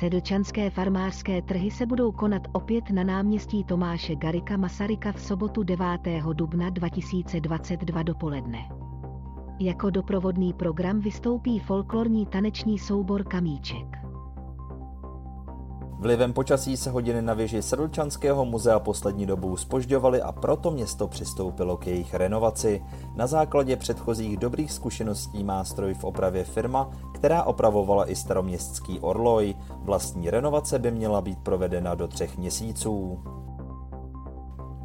Sedlčanské farmářské trhy se budou konat opět na náměstí Tomáše Garika Masaryka v sobotu 9. dubna 2022 dopoledne. Jako doprovodný program vystoupí folklorní taneční soubor Kamíček. Vlivem počasí se hodiny na věži Sedlčanského muzea poslední dobou zpožďovaly a proto město přistoupilo k jejich renovaci. Na základě předchozích dobrých zkušeností má stroj v opravě firma, která opravovala i staroměstský orloj. Vlastní renovace by měla být provedena do 3 měsíců.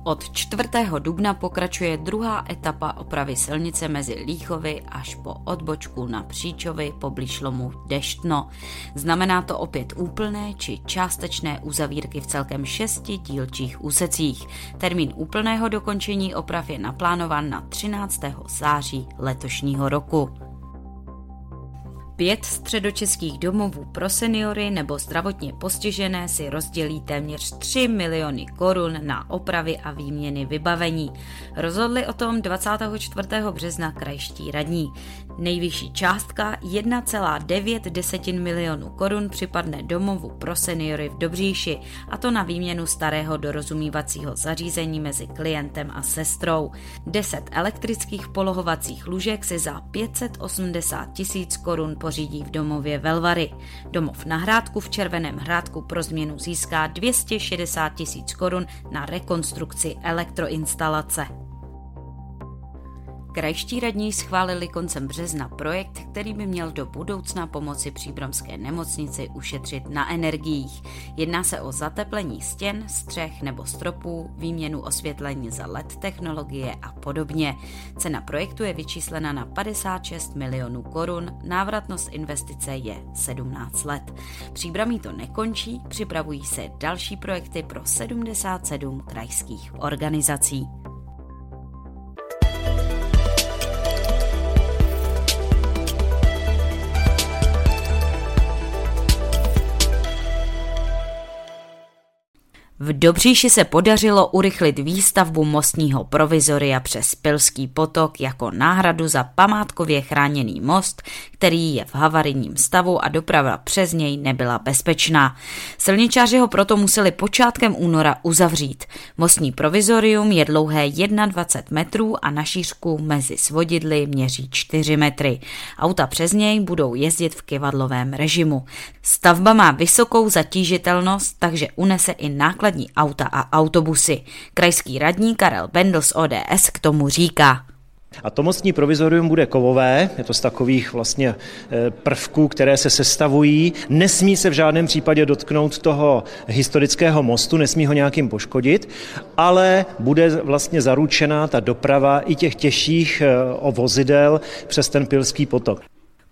Od 4. dubna pokračuje druhá etapa opravy silnice mezi Líchovy až po odbočku na Příčovi poblíž Lomu Deštno. Znamená to opět úplné či částečné uzavírky v celkem 6 dílčích úsecích. Termín úplného dokončení oprav je naplánovan na 13. září letošního roku. 5 středočeských domovů pro seniory nebo zdravotně postižené si rozdělí téměř 3 miliony korun na opravy a výměny vybavení. Rozhodli o tom 24. března krajští radní. Nejvyšší částka 1,9 milionů korun připadne domovu pro seniory v Dobříši, a to na výměnu starého dorozumívacího zařízení mezi klientem a sestrou. 10 elektrických polohovacích lůžek se za 580 000 korun pořídí v domově Velvary. Domov na Hrádku v Červeném Hrádku pro změnu získá 260 000 korun na rekonstrukci elektroinstalace. Krajští radní schválili koncem března projekt, který by měl do budoucna pomoci příbramské nemocnici ušetřit na energiích. Jedná se o zateplení stěn, střech nebo stropů, výměnu osvětlení za LED technologie a podobně. Cena projektu je vyčíslena na 56 milionů korun, návratnost investice je 17 let. Příbramí to nekončí, připravují se další projekty pro 77 krajských organizací. V Dobříši se podařilo urychlit výstavbu mostního provizoria přes Pilský potok jako náhradu za památkově chráněný most, který je v havarijním stavu a doprava přes něj nebyla bezpečná. Silničáři ho proto museli počátkem února uzavřít. Mostní provizorium je dlouhé 21 metrů a na šířku mezi svodidly měří 4 metry. Auta přes něj budou jezdit v kyvadlovém režimu. Stavba má vysokou zatížitelnost, takže unese i nákladní auta a autobusy. Krajský radní Karel Bendl z ODS k tomu říká: a to mostní provizorium bude kovové, je to z takových vlastně prvků, které se sestavují, nesmí se v žádném případě dotknout toho historického mostu, nesmí ho nějakým poškodit, ale bude vlastně zaručená ta doprava i těch těžších vozidel přes ten Pilský potok.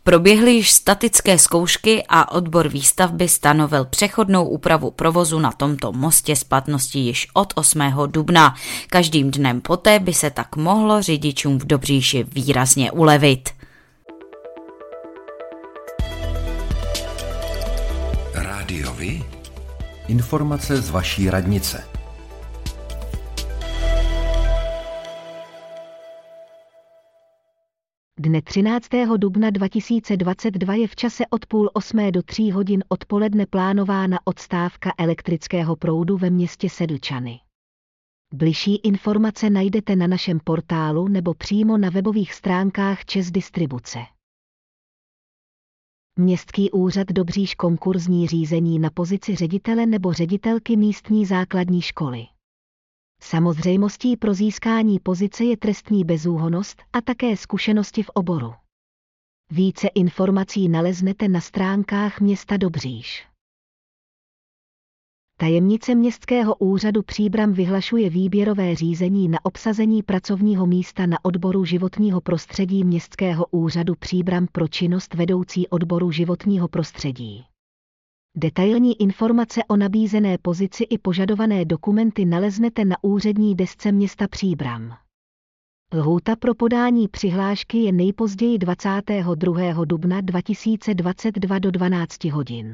Proběhly již statické zkoušky a odbor výstavby stanovil přechodnou úpravu provozu na tomto mostě s platností již od 8. dubna. Každým dnem poté by se tak mohlo řidičům v Dobříši výrazně ulevit. Rádio Vy. Informace z vaší radnice. Dne 13. dubna 2022 je v čase od 7:30 do 3 hodin odpoledne plánována odstávka elektrického proudu ve městě Sedlčany. Bližší informace najdete na našem portálu nebo přímo na webových stránkách Čes Distribuce. Městský úřad Dobříš konkurzní řízení na pozici ředitele nebo ředitelky místní základní školy. Samozřejmostí pro získání pozice je trestní bezúhonnost a také zkušenosti v oboru. Více informací naleznete na stránkách města Dobříš. Tajemnice Městského úřadu Příbram vyhlašuje výběrové řízení na obsazení pracovního místa na odboru životního prostředí Městského úřadu Příbram pro činnost vedoucí odboru životního prostředí. Detailní informace o nabízené pozici i požadované dokumenty naleznete na úřední desce města Příbram. Lhůta pro podání přihlášky je nejpozději 22. dubna 2022 do 12 hodin.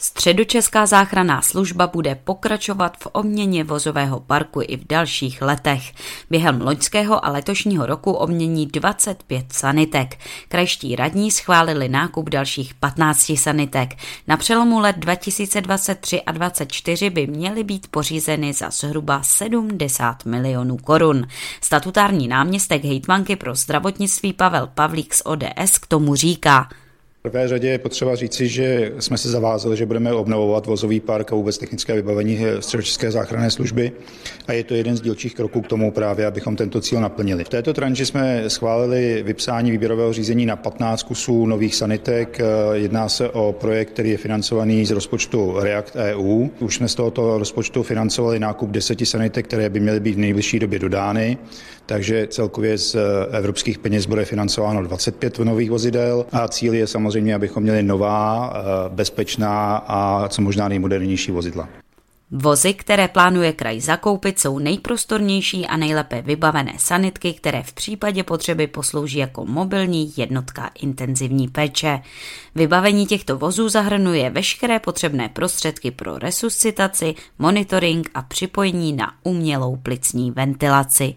Středočeská záchranná služba bude pokračovat v obměně vozového parku i v dalších letech. Během loňského a letošního roku obmění 25 sanitek. Krajští radní schválili nákup dalších 15 sanitek. Na přelomu let 2023 a 2024 by měly být pořízeny za zhruba 70 milionů korun. Statutární náměstek hejtmanky pro zdravotnictví Pavel Pavlík z ODS k tomu říká: v prvé řadě je potřeba říci, že jsme se zavázali, že budeme obnovovat vozový park a vůbec technické vybavení Středočeské záchranné služby a je to jeden z dílčích kroků k tomu právě, abychom tento cíl naplnili. V této tranži jsme schválili vypsání výběrového řízení na 15 kusů nových sanitek. Jedná se o projekt, který je financovaný z rozpočtu REACT EU. Už jsme z tohoto rozpočtu financovali nákup 10 sanitek, které by měly být v nejbližší době dodány, takže celkově z evropských peněz bude financováno 25 nových vozidel a cíl je samozřejmě, abychom měli nová, bezpečná a co možná nejmodernější vozidla. Vozy, které plánuje kraj zakoupit, jsou nejprostornější a nejlépe vybavené sanitky, které v případě potřeby poslouží jako mobilní jednotka intenzivní péče. Vybavení těchto vozů zahrnuje veškeré potřebné prostředky pro resuscitaci, monitoring a připojení na umělou plicní ventilaci.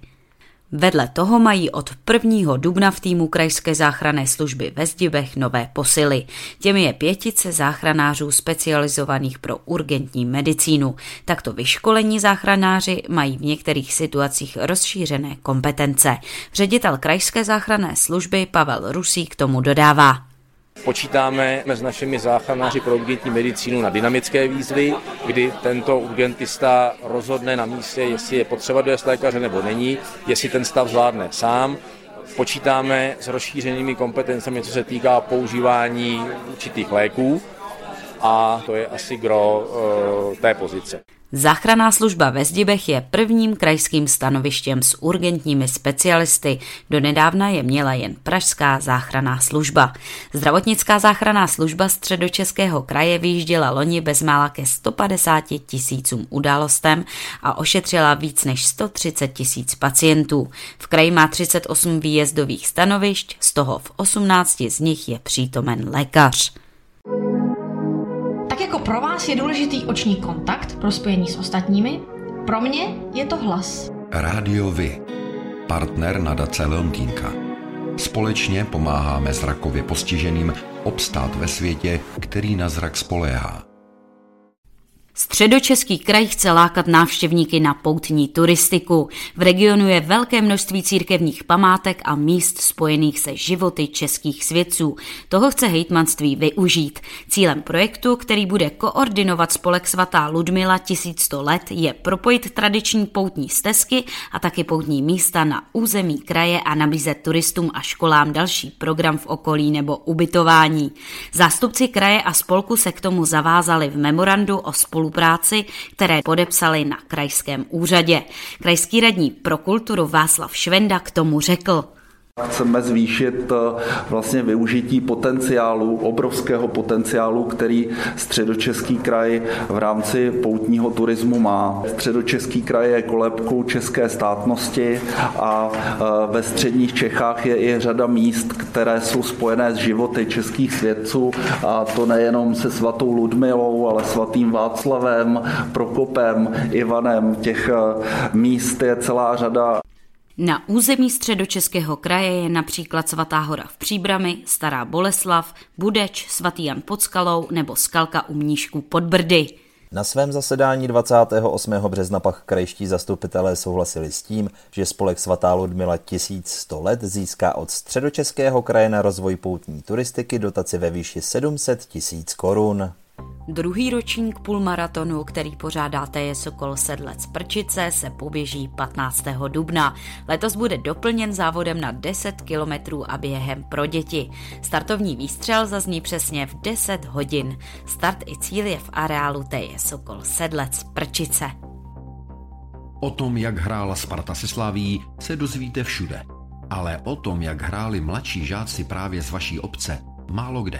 Vedle toho mají od 1. dubna v týmu krajské záchranné služby ve Zdibech nové posily. Těmi je 5 záchranářů specializovaných pro urgentní medicínu. Takto vyškolení záchranáři mají v některých situacích rozšířené kompetence. Ředitel krajské záchranné služby Pavel Rusík k tomu dodává: počítáme s našimi záchranáři pro urgentní medicínu na dynamické výzvy, kdy tento urgentista rozhodne na místě, jestli je potřeba dojezd lékaře nebo není, jestli ten stav zvládne sám. Počítáme s rozšířenými kompetencemi, co se týká používání určitých léků, a to je asi gro té pozice. Záchranná služba ve Zdibech je prvním krajským stanovištěm s urgentními specialisty. Donedávna je měla jen pražská záchranná služba. Zdravotnická záchranná služba Středočeského kraje vyjížděla loni bezmála ke 150 000 událostem a ošetřila víc než 130 000 pacientů. V kraji má 38 výjezdových stanovišť, z toho v 18 z nich je přítomen lékař. Tak jako pro vás je důležitý oční kontakt pro spojení s ostatními, pro mě je to hlas. Rádio Vy, partner nadace Leontýnka. Společně pomáháme zrakově postiženým obstát ve světě, který na zrak spoléhá. Středočeský kraj chce lákat návštěvníky na poutní turistiku. V regionu je velké množství církevních památek a míst spojených se životy českých světců. Toho chce hejtmanství využít. Cílem projektu, který bude koordinovat spolek Svatá Ludmila 1100 let, je propojit tradiční poutní stezky a taky poutní místa na území kraje a nabízet turistům a školám další program v okolí nebo ubytování. Zástupci kraje a spolku se k tomu zavázali v memorandu o spolupráci, které podepsali na krajském úřadě. Krajský radní pro kulturu Václav Švenda k tomu řekl: chceme zvýšit vlastně využití potenciálu, obrovského potenciálu, který Středočeský kraj v rámci poutního turismu má. Středočeský kraj je kolébkou české státnosti a ve středních Čechách je i řada míst, které jsou spojené s životy českých světců, a to nejenom se svatou Ludmilou, ale svatým Václavem, Prokopem, Ivanem. Těch míst je celá řada. Na území Středočeského kraje je například Svatá hora v Příbrami, Stará Boleslav, Budeč, Svatý Jan pod Skalou nebo Skalka u Mníšku pod Brdy. Na svém zasedání 28. března pak krajští zastupitelé souhlasili s tím, že spolek Svatá Ludmila 1100 let získá od Středočeského kraje na rozvoj poutní turistiky dotaci ve výši 700 000 korun. Druhý ročník půlmaratonu, který pořádá TJ Sokol Sedlec Prčice, se poběží 15. dubna. Letos bude doplněn závodem na 10 kilometrů a během pro děti. Startovní výstřel zazní přesně v 10 hodin. Start i cíl je v areálu TJ Sokol Sedlec Prčice. O tom, jak hrála Sparta se Slaví, se dozvíte všude. Ale o tom, jak hráli mladší žáci právě z vaší obce, málo kde.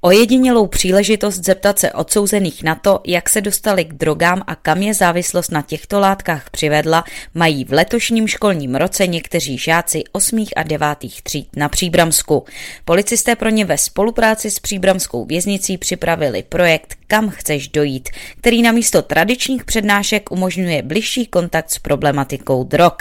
Ojedinělou příležitost zeptat se odsouzených na to, jak se dostali k drogám a kam je závislost na těchto látkách přivedla, mají v letošním školním roce někteří žáci 8. a 9. tříd na Příbramsku. Policisté pro ně ve spolupráci s Příbramskou věznicí připravili projekt Kam chceš dojít, který namísto tradičních přednášek umožňuje bližší kontakt s problematikou drog.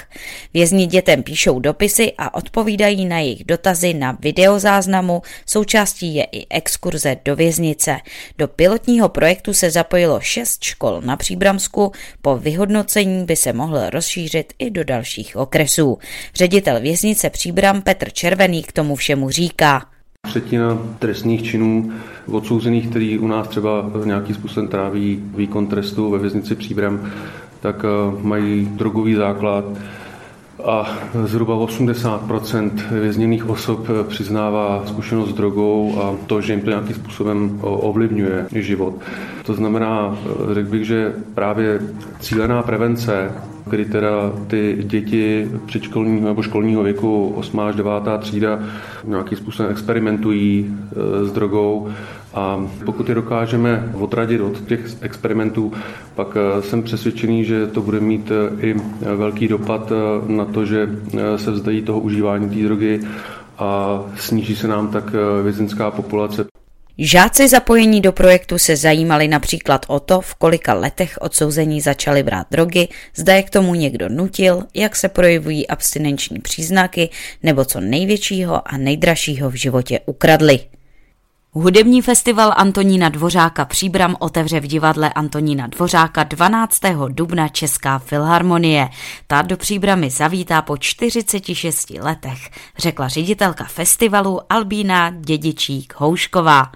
Vězni dětem píšou dopisy a odpovídají na jejich dotazy na videozáznamu, součástí je i exkurze do věznice. Do pilotního projektu se zapojilo 6 škol na Příbramsku, po vyhodnocení by se mohl rozšířit i do dalších okresů. Ředitel věznice Příbram Petr Červený k tomu všemu říká. Třetina trestných činů odsouzených, který u nás třeba nějakým způsobem tráví výkon trestu ve věznici Příbram, tak mají drogový základ a zhruba 80% vězněných osob přiznává zkušenost s drogou a to, že jim to nějakým způsobem ovlivňuje život. To znamená, řekl bych, že právě cílená prevence, kdy teda ty děti předškolního nebo školního věku 8. až 9. třída nějakým způsobem experimentují s drogou a pokud je dokážeme odradit od těch experimentů, pak jsem přesvědčený, že to bude mít i velký dopad na to, že se vzdají toho užívání té drogy a sníží se nám tak vězeňská populace. Žáci zapojení do projektu se zajímali například o to, v kolika letech odsouzení začali brát drogy, zda je k tomu někdo nutil, jak se projevují abstinenční příznaky, nebo co největšího a nejdražšího v životě ukradli. Hudební festival Antonína Dvořáka Příbram otevře v divadle Antonína Dvořáka 12. dubna Česká filharmonie. Ta do Příbramy zavítá po 46 letech, řekla ředitelka festivalu Albína Dědičík-Houšková.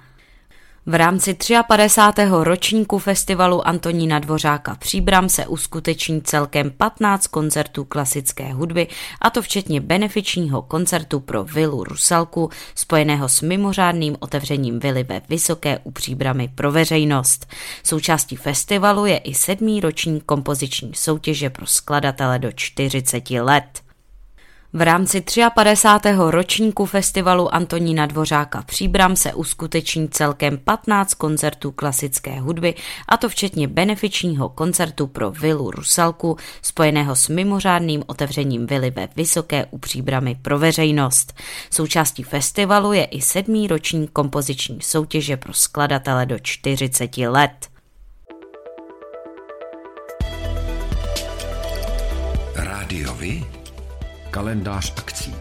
V rámci 53. ročníku festivalu Antonína Dvořáka Příbram se uskuteční celkem 15 koncertů klasické hudby, a to včetně benefičního koncertu pro vilu Rusalku, spojeného s mimořádným otevřením vily ve Vysoké u Příbramy pro veřejnost. Součástí festivalu je i 7. ročník kompoziční soutěže pro skladatele do 40 let. V rámci 53. ročníku festivalu Antonína Dvořáka Příbram se uskuteční celkem 15 koncertů klasické hudby, a to včetně benefičního koncertu pro vilu Rusalku, spojeného s mimořádným otevřením vily ve Vysoké u Příbramy pro veřejnost. Součástí festivalu je i 7. ročník kompoziční soutěže pro skladatele do 40 let. Rádiovi? Kalendář akcí.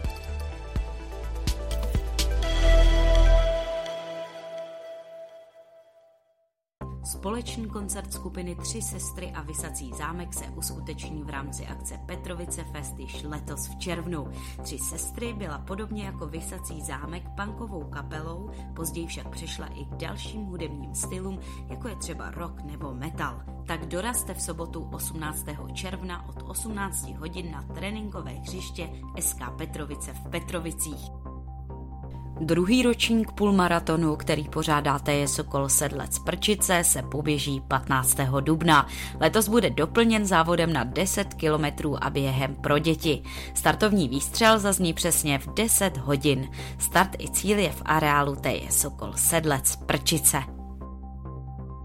Společný koncert skupiny Tři sestry a Visací zámek se uskuteční v rámci akce Petrovice Fest již letos v červnu. Tři sestry byla podobně jako Visací zámek punkovou kapelou, později však přešla i k dalším hudebním stylům, jako je třeba rock nebo metal. Tak dorazte v sobotu 18. června od 18 hodin na tréninkové hřiště SK Petrovice v Petrovicích. Druhý ročník půlmaratonu, který pořádá TJ Sokol Sedlec Prčice, se poběží 15. dubna. Letos bude doplněn závodem na 10 kilometrů a během pro děti. Startovní výstřel zazní přesně v 10 hodin. Start i cíl je v areálu TJ Sokol Sedlec Prčice.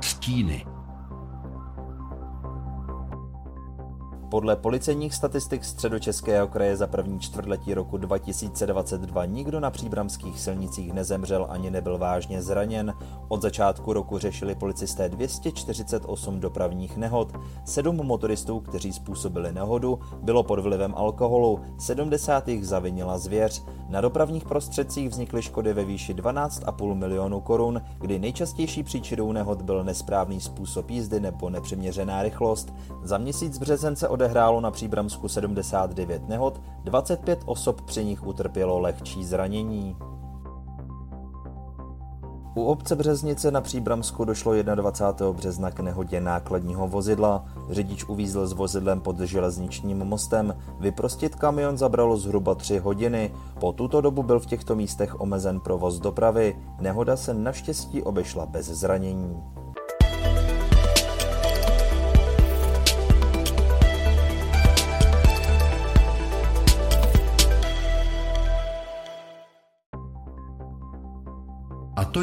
Stíny. Podle policejních statistik Středočeského kraje za první čtvrtletí roku 2022 nikdo na příbramských silnicích nezemřel ani nebyl vážně zraněn. Od začátku roku řešili policisté 248 dopravních nehod. 7 motoristů, kteří způsobili nehodu, bylo pod vlivem alkoholu, 70 jich zavinila zvěř. Na dopravních prostředcích vznikly škody ve výši 12,5 milionu korun, kdy nejčastější příčinou nehod byl nesprávný způsob jízdy nebo nepřiměřená rychlost. Za měsíc březen se odehrálo na Příbramsku 79 nehod, 25 osob při nich utrpělo lehčí zranění. U obce Březnice na Příbramsku došlo 21. března k nehodě nákladního vozidla. Řidič uvízl s vozidlem pod železničním mostem. Vyprostit kamion zabralo zhruba 3 hodiny. Po tuto dobu byl v těchto místech omezen provoz dopravy. Nehoda se naštěstí obešla bez zranění. A to